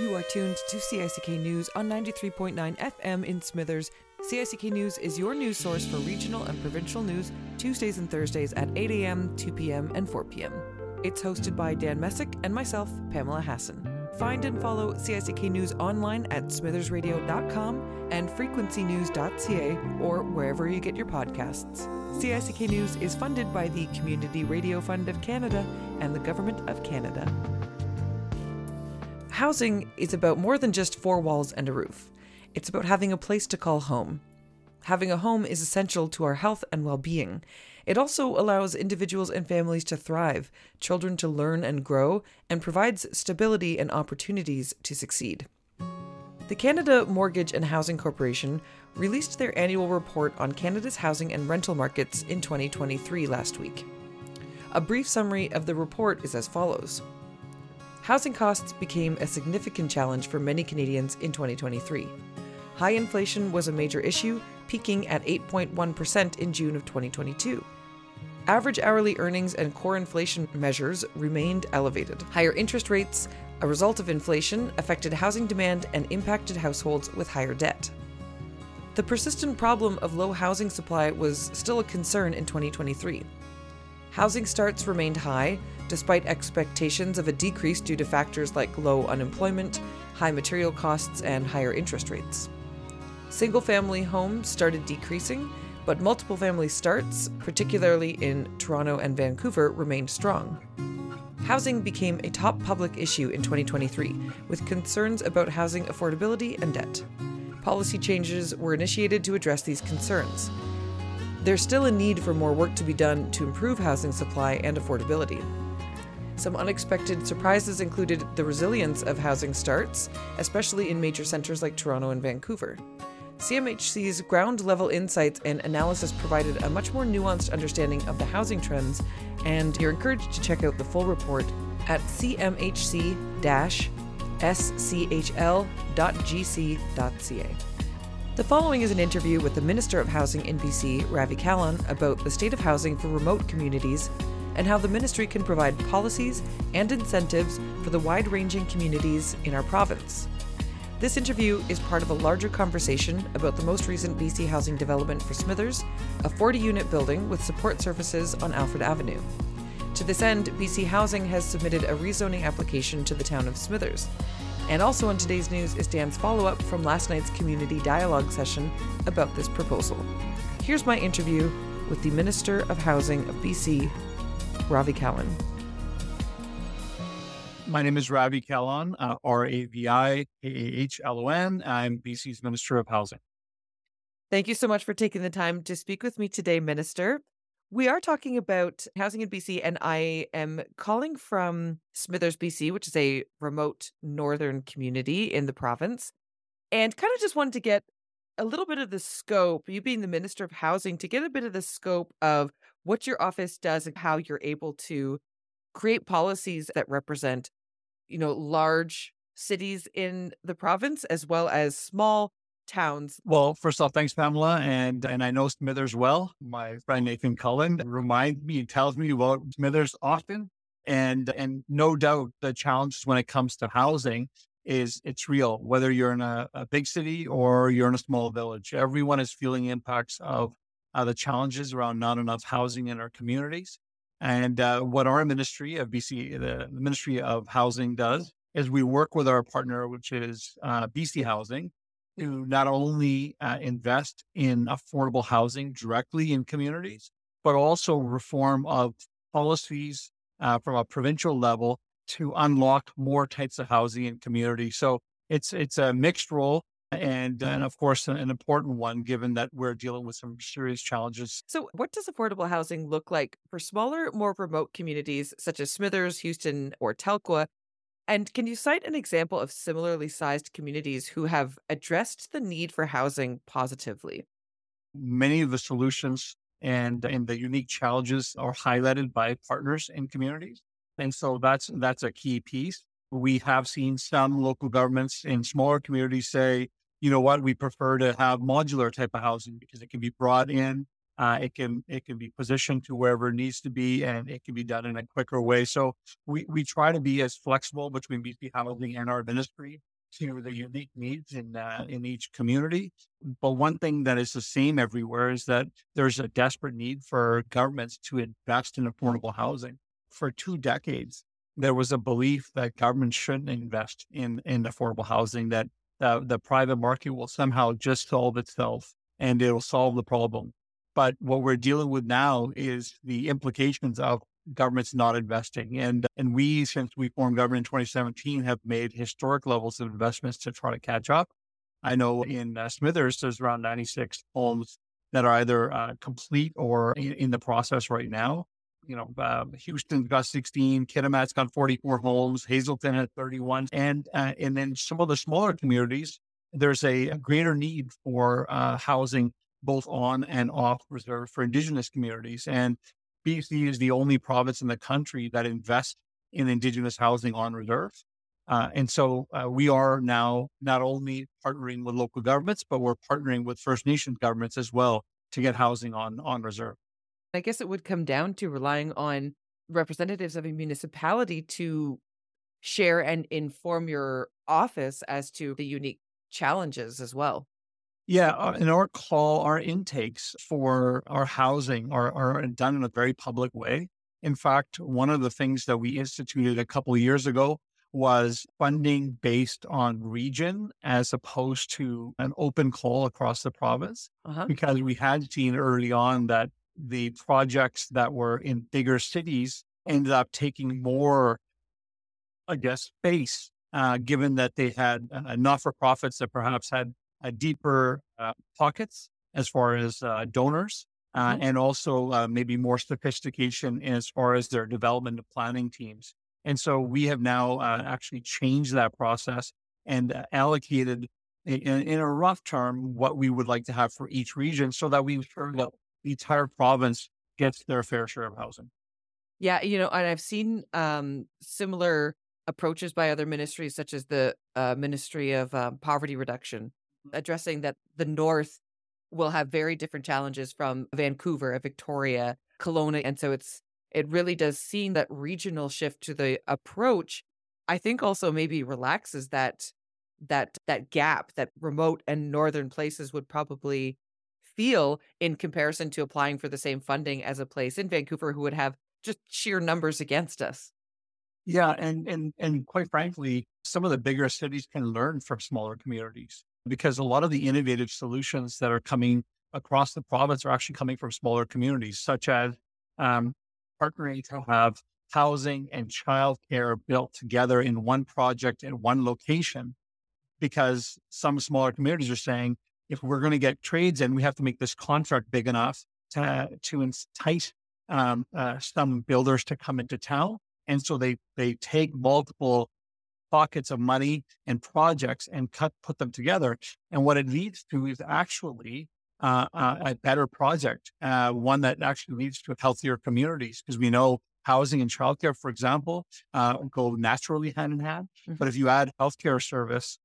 You are tuned to CICK News on 93.9 FM in Smithers. CICK News is your news source for regional and provincial news, Tuesdays and Thursdays at 8 a.m., 2 p.m., and 4 p.m. It's hosted by Dan Messick and myself, Pamela Hassan. Find and follow CICK News online at smithersradio.com and frequencynews.ca or wherever you get your podcasts. CICK News is funded by the Community Radio Fund of Canada and the Government of Canada. Housing is about more than just four walls and a roof. It's about having a place to call home. Having a home is essential to our health and well-being. It also allows individuals and families to thrive, children to learn and grow, and provides stability and opportunities to succeed. The Canada Mortgage and Housing Corporation released their annual report on Canada's housing and rental markets in 2023 last week. A brief summary of the report is as follows. Housing costs became a significant challenge for many Canadians in 2023. High inflation was a major issue, peaking at 8.1% in June of 2022. Average hourly earnings and core inflation measures remained elevated. Higher interest rates, a result of inflation, affected housing demand and impacted households with higher debt. The persistent problem of low housing supply was still a concern in 2023. Housing starts remained high, despite expectations of a decrease due to factors like low unemployment, high material costs, and higher interest rates. Single-family homes started decreasing, but multiple-family starts, particularly in Toronto and Vancouver, remained strong. Housing became a top public issue in 2023, with concerns about housing affordability and debt. Policy changes were initiated to address these concerns. There's still a need for more work to be done to improve housing supply and affordability. Some unexpected surprises included the resilience of housing starts, especially in major centres like Toronto and Vancouver. CMHC's ground-level insights and analysis provided a much more nuanced understanding of the housing trends, and you're encouraged to check out the full report at cmhc-schl.gc.ca. The following is an interview with the Minister of Housing in BC, Ravi Kahlon, about the state of housing for remote communities and how the ministry can provide policies and incentives for the wide-ranging communities in our province. This interview is part of a larger conversation about the most recent BC housing development for Smithers, a 40-unit building with support services on Alfred Avenue. To this end, BC Housing has submitted a rezoning application to the town of Smithers. And also on today's news is Dan's follow-up from last night's community dialogue session about this proposal. Here's my interview with the Minister of Housing of BC, Ravi Kahlon. My name is Ravi Kahlon, R-A-V-I-K-A-H-L-O-N. I'm BC's Minister of Housing. Thank you so much for taking the time to speak with me today, Minister. We are talking about housing in BC, and I am calling from Smithers, BC, which is a remote northern community in the province, and kind of just wanted to get a little bit of the scope, you being the Minister of Housing, to get a bit of the scope of what your office does and how you're able to create policies that represent large cities in the province as well as small towns. Well, first off, thanks, Pamela. And I know Smithers well. My friend Nathan Cullen reminds me and tells me about Smithers often. And no doubt the challenges when it comes to housing is it's real, whether you're in a big city or you're in a small village. Everyone is feeling impacts of the challenges around not enough housing in our communities. And what our ministry of BC, the Ministry of Housing, does is we work with our partner, which is BC Housing, to not only invest in affordable housing directly in communities, but also reform of policies from a provincial level to unlock more types of housing in communities. So it's a mixed role. And of course, an important one, given that we're dealing with some serious challenges. So what does affordable housing look like for smaller, more remote communities such as Smithers, Houston, or Telqua? And can you cite an example of similarly sized communities who have addressed the need for housing positively? Many of the solutions and the unique challenges are highlighted by partners in communities. And so that's a key piece. We have seen some local governments in smaller communities say, you know what, we prefer to have modular type of housing because it can be brought in, it can be positioned to wherever it needs to be, and it can be done in a quicker way. So we try to be as flexible between BC Housing and our ministry to the unique needs in each community. But one thing that is the same everywhere is that there's a desperate need for governments to invest in affordable housing. For 2 decades, there was a belief that governments shouldn't invest in affordable housing, that the private market will somehow just solve itself and it'll solve the problem. But what we're dealing with now is the implications of government's not investing. And we, since we formed government in 2017, have made historic levels of investments to try to catch up. I know in Smithers, there's around 96 homes that are either complete or in the process right now. You know, Houston's got 16, Kitimat's got 44 homes, Hazleton had 31. And then some of the smaller communities, there's a greater need for housing, both on and off reserve for Indigenous communities. And BC is the only province in the country that invests in Indigenous housing on reserve. And so we are now not only partnering with local governments, but we're partnering with First Nations governments as well to get housing on reserve. I guess it would come down to relying on representatives of a municipality to share and inform your office as to the unique challenges as well. Yeah, and our call, our intakes for our housing are done in a very public way. In fact, one of the things that we instituted a couple of years ago was funding based on region as opposed to an open call across the province, because we had seen early on that the projects that were in bigger cities ended up taking more, space, given that they had not-for-profits that perhaps had deeper pockets as far as donors, and also maybe more sophistication as far as their development and planning teams. And so we have now actually changed that process and allocated in a rough term what we would like to have for each region so that we sure that the entire province gets their fair share of housing. Yeah, you know, and I've seen similar approaches by other ministries such as the Ministry of Poverty Reduction, addressing that the North will have very different challenges from Vancouver, Victoria, Kelowna. And so it really does seem that regional shift to the approach, I think also maybe relaxes that gap that remote and northern places would probably feel in comparison to applying for the same funding as a place in Vancouver who would have just sheer numbers against us. Yeah, and quite frankly, some of the bigger cities can learn from smaller communities, because a lot of the innovative solutions that are coming across the province are actually coming from smaller communities, such as partnering to have housing and childcare built together in one project in one location, because some smaller communities are saying, if we're going to get trades in, we have to make this contract big enough to entice some builders to come into town. And so they take multiple pockets of money and projects and put them together. And what it leads to is actually a better project, one that actually leads to healthier communities, because we know housing and childcare, for example, go naturally hand in hand. Mm-hmm. But if you add healthcare service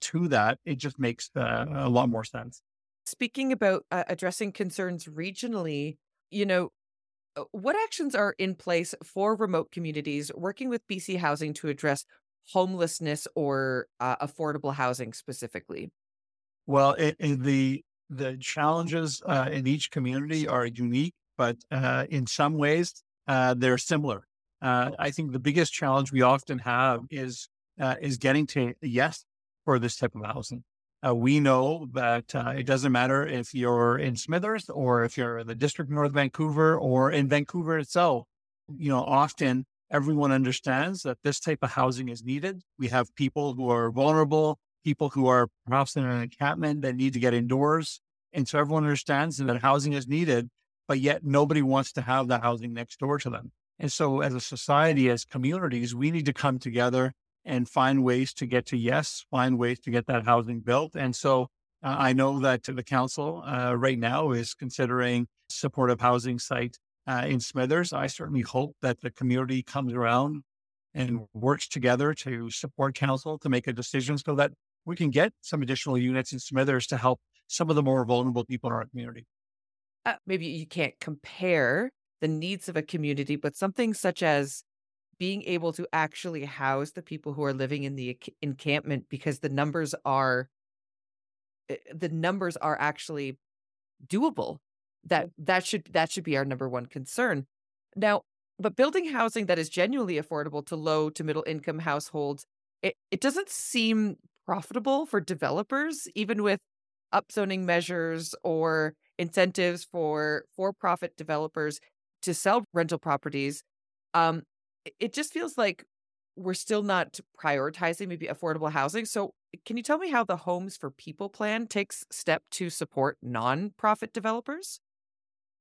to that, it just makes a lot more sense. Speaking about addressing concerns regionally, you know, what actions are in place for remote communities working with BC Housing to address homelessness or affordable housing specifically? Well, the challenges in each community are unique, but in some ways they're similar. I think the biggest challenge we often have is getting to yes for this type of housing. We know that it doesn't matter if you're in Smithers or if you're in the District of North Vancouver or in Vancouver itself. You know, often everyone understands that this type of housing is needed. We have people who are vulnerable, people who are perhaps in an encampment that need to get indoors. And so everyone understands that housing is needed, but yet nobody wants to have the housing next door to them. And so as a society, as communities, we need to come together and find ways to get to yes, find ways to get that housing built. And so I know that the council right now is considering supportive housing site in Smithers. I certainly hope that the community comes around and works together to support council to make a decision so that we can get some additional units in Smithers to help some of the more vulnerable people in our community. Maybe you can't compare the needs of a community, but something such as being able to actually house the people who are living in the encampment, because the numbers are actually doable. That should be our number one concern. Now, but building housing that is genuinely affordable to low to middle income households, it doesn't seem profitable for developers, even with upzoning measures or incentives for-profit developers to sell rental properties. It just feels like we're still not prioritizing maybe affordable housing. So can you tell me how the Homes for People plan takes step to support nonprofit developers?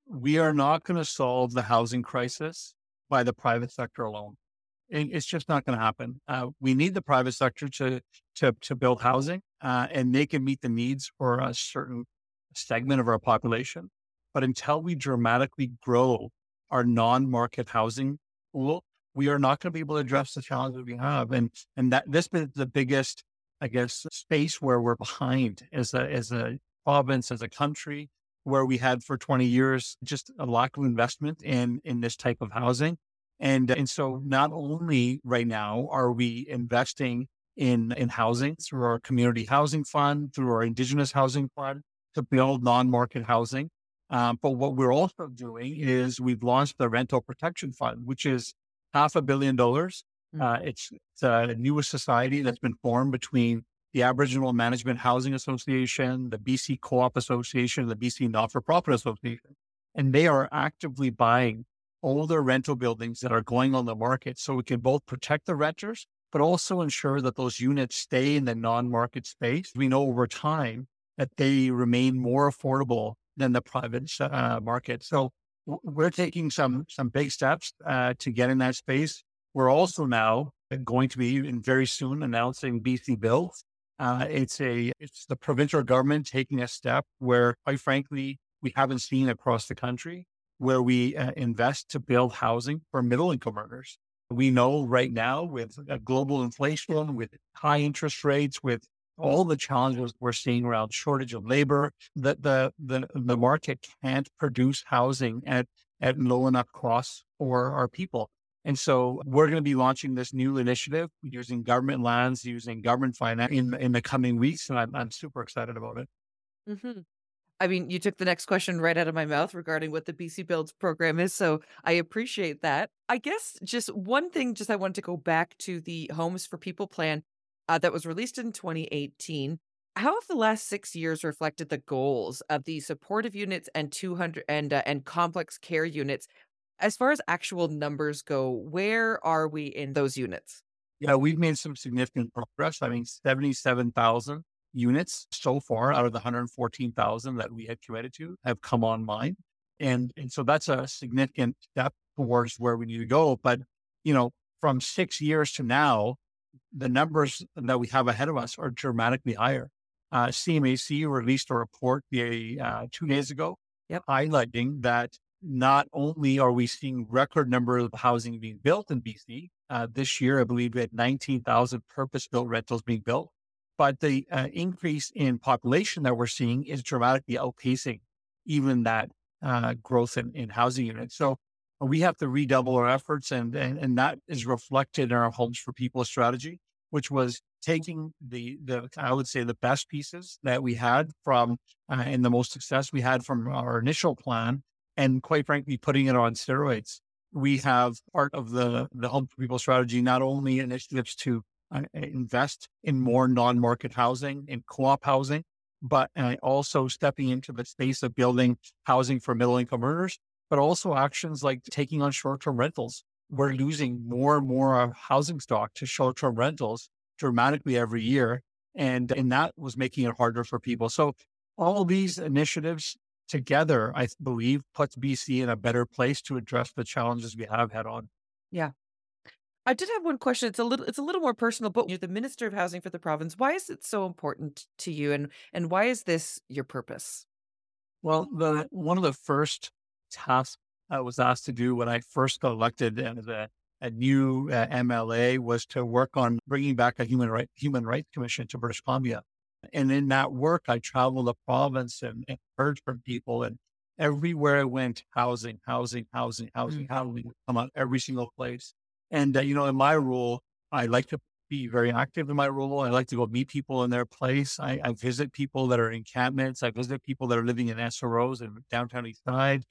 We are not going to solve the housing crisis by the private sector alone. It's just not going to happen. We need the private sector to build housing, and they can meet the needs for a certain segment of our population. But until we dramatically grow our non-market housing pool, we are not going to be able to address the challenges we have. And that this is the biggest, I guess, space where we're behind as a province, as a country, where we had for 20 years just a lack of investment in this type of housing. And so not only right now are we investing in housing through our community housing fund, through our Indigenous housing fund to build non-market housing, but what we're also doing is we've launched the Rental Protection Fund, which is $500 million. It's a newer society that's been formed between the Aboriginal Management Housing Association, the BC Co-op Association, the BC Not-for-Profit Association, and they are actively buying older rental buildings that are going on the market, so we can both protect the renters, but also ensure that those units stay in the non-market space. We know over time that they remain more affordable than the private market. So we're taking some big steps to get in that space. We're also now going to be very soon announcing BC Builds. It's the provincial government taking a step where, quite frankly, we haven't seen across the country, where we invest to build housing for middle-income earners. We know right now with global inflation, with high interest rates, with all the challenges we're seeing around shortage of labor, that the market can't produce housing at low enough costs for our people. And so we're going to be launching this new initiative using government lands, using government finance in the coming weeks. And I'm super excited about it. Mm-hmm. I mean, you took the next question right out of my mouth regarding what the BC Builds program is. So I appreciate that. I guess just one thing, I wanted to go back to the Homes for People plan that was released in 2018. How have the last 6 years reflected the goals of the supportive units and and complex care units? As far as actual numbers go, where are we in those units? Yeah, we've made some significant progress. I mean, 77,000 units so far out of the 114,000 that we had committed to have come online. And so that's a significant step towards where we need to go. But, you know, from 6 years to now, the numbers that we have ahead of us are dramatically higher. CMHC released a report 2 days ago, highlighting that not only are we seeing record number of housing being built in BC, this year, I believe we had 19,000 purpose-built rentals being built, but the increase in population that we're seeing is dramatically outpacing even that growth in housing units. So we have to redouble our efforts, and that is reflected in our Homes for People strategy, which was taking the I would say, the best pieces that we had from and the most success we had from our initial plan, and quite frankly, putting it on steroids. We have part of the Homes for People strategy, not only initiatives to invest in more non-market housing and co-op housing, but also stepping into the space of building housing for middle-income earners, but also actions like taking on short-term rentals. We're losing more and more housing stock to short-term rentals dramatically every year, and that was making it harder for people. So all these initiatives together, I believe, puts BC in a better place to address the challenges we have head on. Yeah. I did have one question. It's a little more personal, but you're the Minister of Housing for the province. Why is it so important to you, and why is this your purpose? Well, one of the first tasks I was asked to do when I first got elected as a new MLA was to work on bringing back a human rights commission to British Columbia. And in that work, I traveled the province and heard from people, and everywhere I went, housing would come out every single place. And, in my role, I like to be very active in my role. I like to go meet people in their place. I visit people that are in encampments. I visit people that are living in SROs in Downtown Eastside.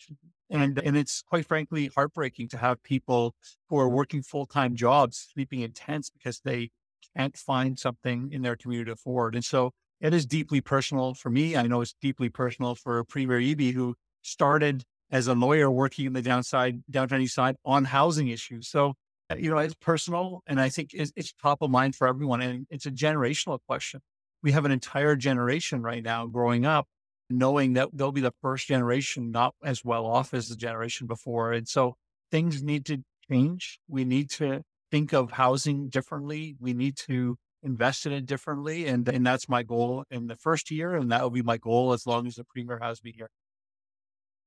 And it's quite frankly heartbreaking to have people who are working full-time jobs sleeping in tents because they can't find something in their community to afford. And so it is deeply personal for me. I know it's deeply personal for Premier Eby, who started as a lawyer working in the Downtown Eastside on housing issues. So, it's personal, and I think it's top of mind for everyone. And it's a generational question. We have an entire generation right now growing up knowing that they'll be the first generation not as well off as the generation before. And so things need to change. We need to think of housing differently. We need to invest in it differently. And that's my goal in the first year. And that will be my goal as long as the Premier has me here.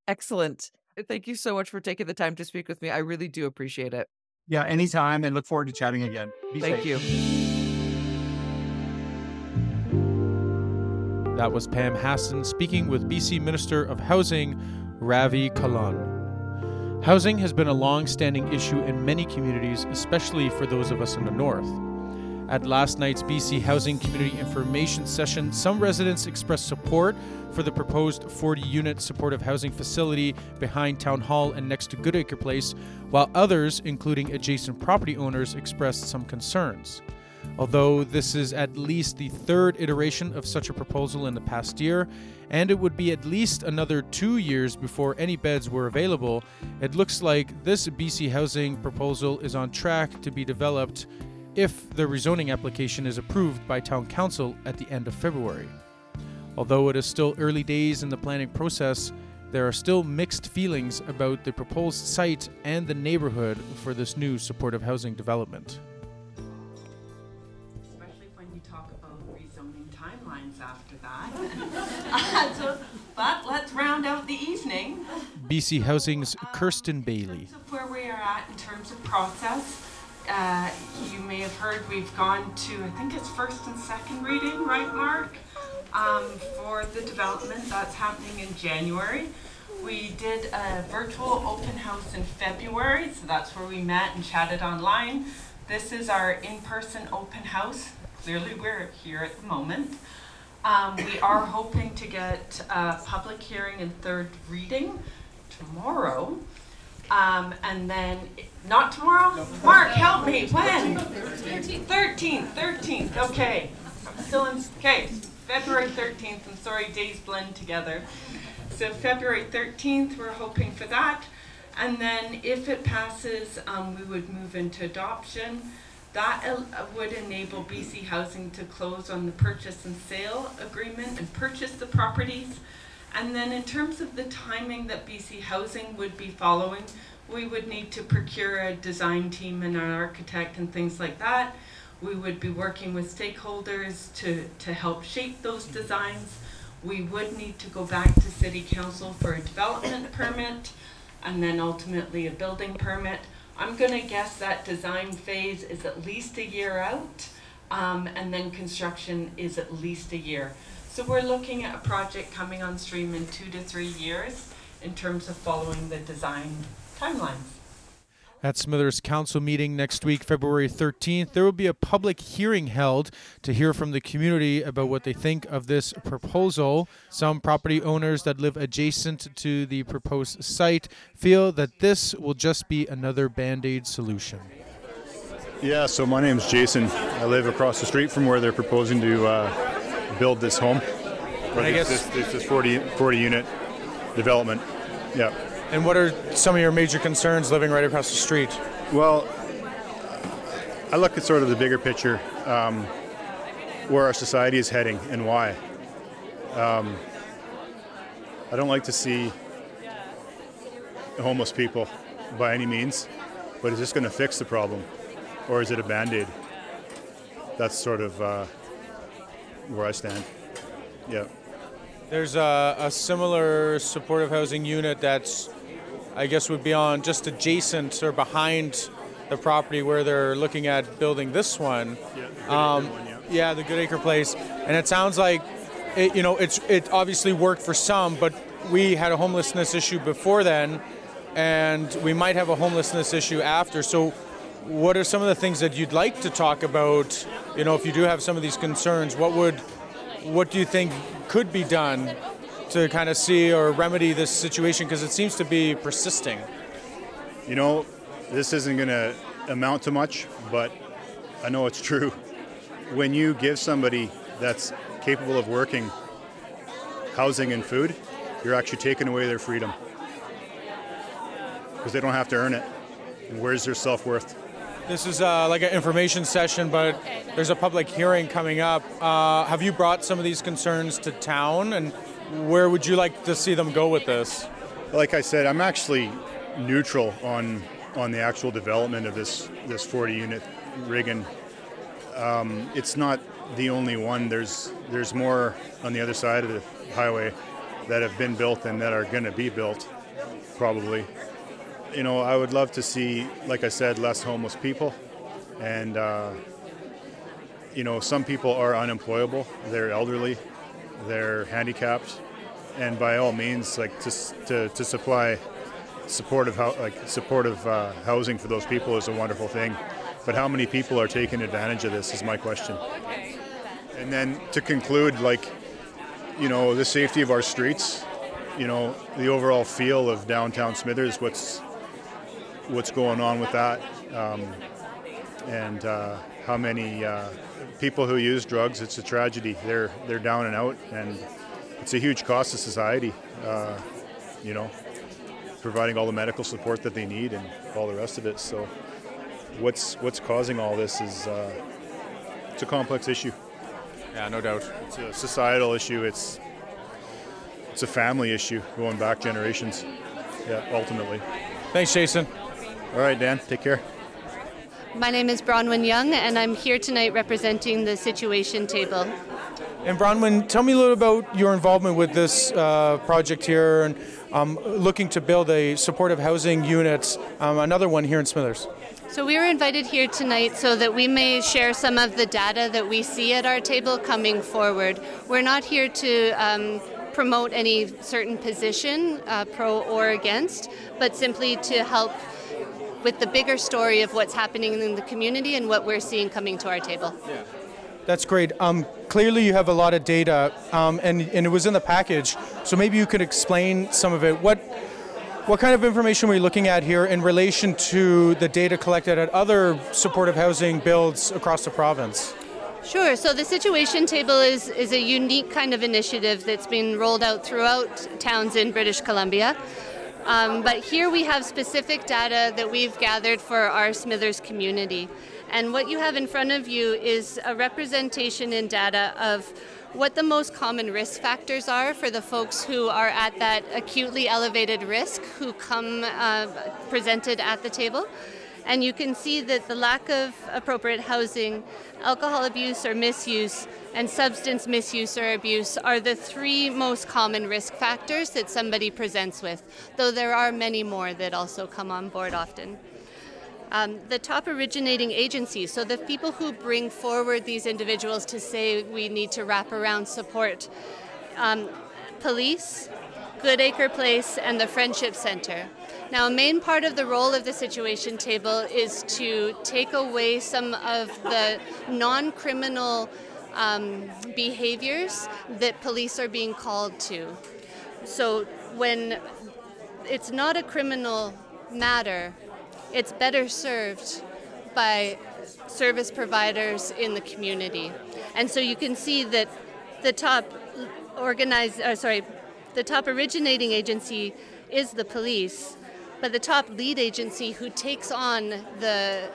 Excellent. Thank you so much for taking the time to speak with me. I really do appreciate it. Yeah, anytime, and look forward to chatting again. Thank you. That was Pam Hassan speaking with BC Minister of Housing, Ravi Kahlon. Housing has been a long-standing issue in many communities, especially for those of us in the north. At last night's BC Housing Community Information Session, some residents expressed support for the proposed 40-unit supportive housing facility behind Town Hall and next to Goodacre Place, while others, including adjacent property owners, expressed some concerns. Although this is at least the third iteration of such a proposal in the past year, and it would be at least another 2 years before any beds were available, it looks like this BC Housing proposal is on track to be developed if the rezoning application is approved by Town Council at the end of February. Although it is still early days in the planning process, there are still mixed feelings about the proposed site and the neighborhood for this new supportive housing development. Especially when you talk about rezoning timelines after that. But let's round out the evening. BC Housing's Kirsten Bailey. In terms of where we are at in terms of process, you may have heard we've gone to, I think it's first and second reading, right, Mark? For the development that's happening in January. We did a virtual open house in February, so that's where we met and chatted online. This is our in-person open house. Clearly we're here at the moment. We are hoping to get a public hearing and third reading tomorrow. And then, not tomorrow? No. Mark, help me, when? 13th, okay. I'm still in, okay, February 13th, I'm sorry, days blend together. So February 13th, we're hoping for that. And then if it passes, we would move into adoption. That would enable BC Housing to close on the purchase and sale agreement and purchase the properties. And then in terms of the timing that BC Housing would be following, we would need to procure a design team and an architect and things like that. We would be working with stakeholders to help shape those designs. We would need to go back to City Council for a development permit and then ultimately a building permit. I'm going to guess that design phase is at least a year out, and then construction is at least a year. So we're looking at a project coming on stream in 2 to 3 years in terms of following the design timelines. At Smithers Council meeting next week, February 13th, there will be a public hearing held to hear from the community about what they think of this proposal. Some property owners that live adjacent to the proposed site feel that this will just be another Band-Aid solution. Yeah, so my name's Jason. I live across the street from where they're proposing to build this home. I guess this 40 unit development. Yeah. And what are some of your major concerns living right across the street? Well, I look at sort of the bigger picture, where our society is heading and why. I don't like to see homeless people by any means, but is this going to fix the problem, or is it a Band-Aid? That's sort of where I stand. Yeah. There's a similar supportive housing unit that's, I guess, would be on just adjacent or behind the property where they're looking at building this one. Yeah, the Goodacre one, yeah. Yeah, the Goodacre Place. And it sounds like, it obviously worked for some, but we had a homelessness issue before then, and we might have a homelessness issue after. So what are some of the things that you'd like to talk about? You know, if you do have some of these concerns, what do you think could be done to kind of see or remedy this situation? Because it seems to be persisting. You know, this isn't going to amount to much, but I know it's true. When you give somebody that's capable of working housing and food, you're actually taking away their freedom because they don't have to earn it. And where's their self-worth? This is like an information session, but there's a public hearing coming up. Have you brought some of these concerns to town, and where would you like to see them go with this? Like I said, I'm actually neutral on the actual development of this 40-unit Riggin. It's not the only one. There's more on the other side of the highway that have been built and that are going to be built, probably. You know, I would love to see, like I said, less homeless people. And, you know, some people are unemployable. They're elderly. They're handicapped. And by all means, like, to supply supportive housing for those people is a wonderful thing. But how many people are taking advantage of this is my question. And then to conclude, like, you know, the safety of our streets, you know, the overall feel of downtown Smithers, what's going on with that, and how many people who use drugs. It's a tragedy. They're down and out, and it's a huge cost to society, you know, providing all the medical support that they need and all the rest of it. So what's causing all this is it's a complex issue. Yeah, no doubt. It's a societal issue. It's a family issue going back generations, yeah, ultimately. Thanks, Jason. All right, Dan, take care. My name is Bronwyn Young, and I'm here tonight representing the Situation Table. And Bronwyn, tell me a little about your involvement with this project here, and looking to build a supportive housing unit, another one here in Smithers. So we were invited here tonight so that we may share some of the data that we see at our table coming forward. We're not here to promote any certain position, pro or against, but simply to help with the bigger story of what's happening in the community and what we're seeing coming to our table. Yeah. That's great. Clearly you have a lot of data, and it was in the package, so maybe you could explain some of it. What kind of information were you looking at here in relation to the data collected at other supportive housing builds across the province? Sure. So the Situation Table is a unique kind of initiative that's been rolled out throughout towns in British Columbia. But here we have specific data that we've gathered for our Smithers community. And what you have in front of you is a representation in data of what the most common risk factors are for the folks who are at that acutely elevated risk who come presented at the table. And you can see that the lack of appropriate housing, alcohol abuse or misuse, and substance misuse or abuse are the three most common risk factors that somebody presents with, though there are many more that also come on board often. The top originating agencies, so the people who bring forward these individuals to say we need to wraparound support, police, Goodacre Place, and the Friendship Centre. Now, a main part of the role of the Situation Table is to take away some of the non-criminal behaviors that police are being called to. So when it's not a criminal matter, it's better served by service providers in the community. And so you can see that the top originating agency is the police, but the top lead agency who takes on the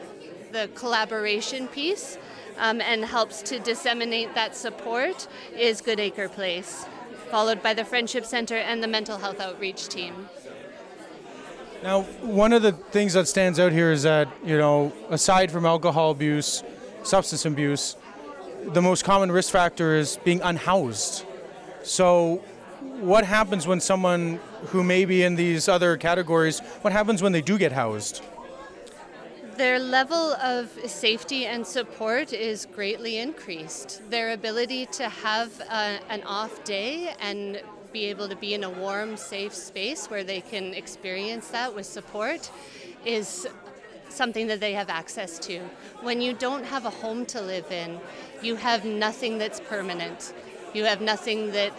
collaboration piece and helps to disseminate that support is Goodacre Place, followed by the Friendship Centre and the Mental Health Outreach Team. Now, one of the things that stands out here is that, you know, aside from alcohol abuse, substance abuse, the most common risk factor is being unhoused. So what happens when someone who may be in these other categories, what happens when they do get housed? Their level of safety and support is greatly increased. Their ability to have an off day and be able to be in a warm, safe space where they can experience that with support is something that they have access to. When you don't have a home to live in, you have nothing that's permanent. You have nothing that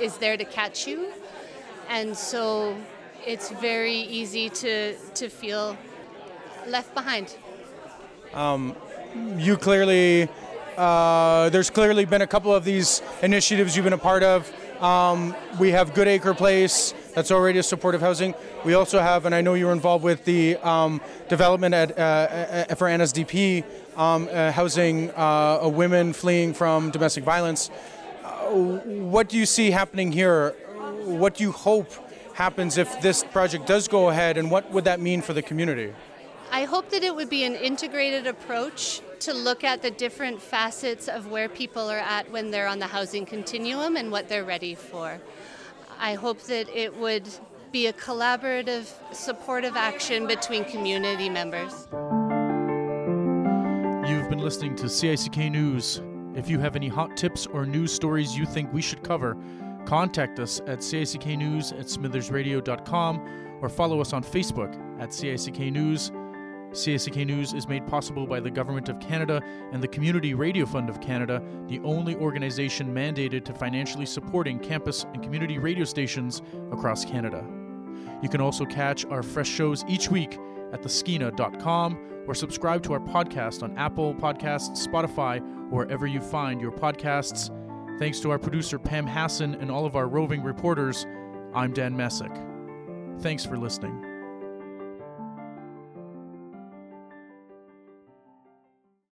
is there to catch you. And so it's very easy to feel left behind. You clearly, there's clearly been a couple of these initiatives you've been a part of. We have Goodacre Place, that's already a supportive housing. We also have, and I know you were involved with the development at for NSDP, housing women fleeing from domestic violence. What do you see happening here? What do you hope happens if this project does go ahead, and what would that mean for the community? I hope that it would be an integrated approach to look at the different facets of where people are at when they're on the housing continuum and what they're ready for. I hope that it would be a collaborative, supportive action between community members. You've been listening to CICK News. If you have any hot tips or news stories you think we should cover, contact us at cicknews@smithersradio.com or follow us on Facebook at CICK News. CICK News is made possible by the Government of Canada and the Community Radio Fund of Canada, the only organization mandated to financially supporting campus and community radio stations across Canada. You can also catch our fresh shows each week at theskeena.com or subscribe to our podcast on Apple Podcasts, Spotify, or wherever you find your podcasts. Thanks to our producer Pam Hassan and all of our roving reporters. I'm Dan Messick. Thanks for listening.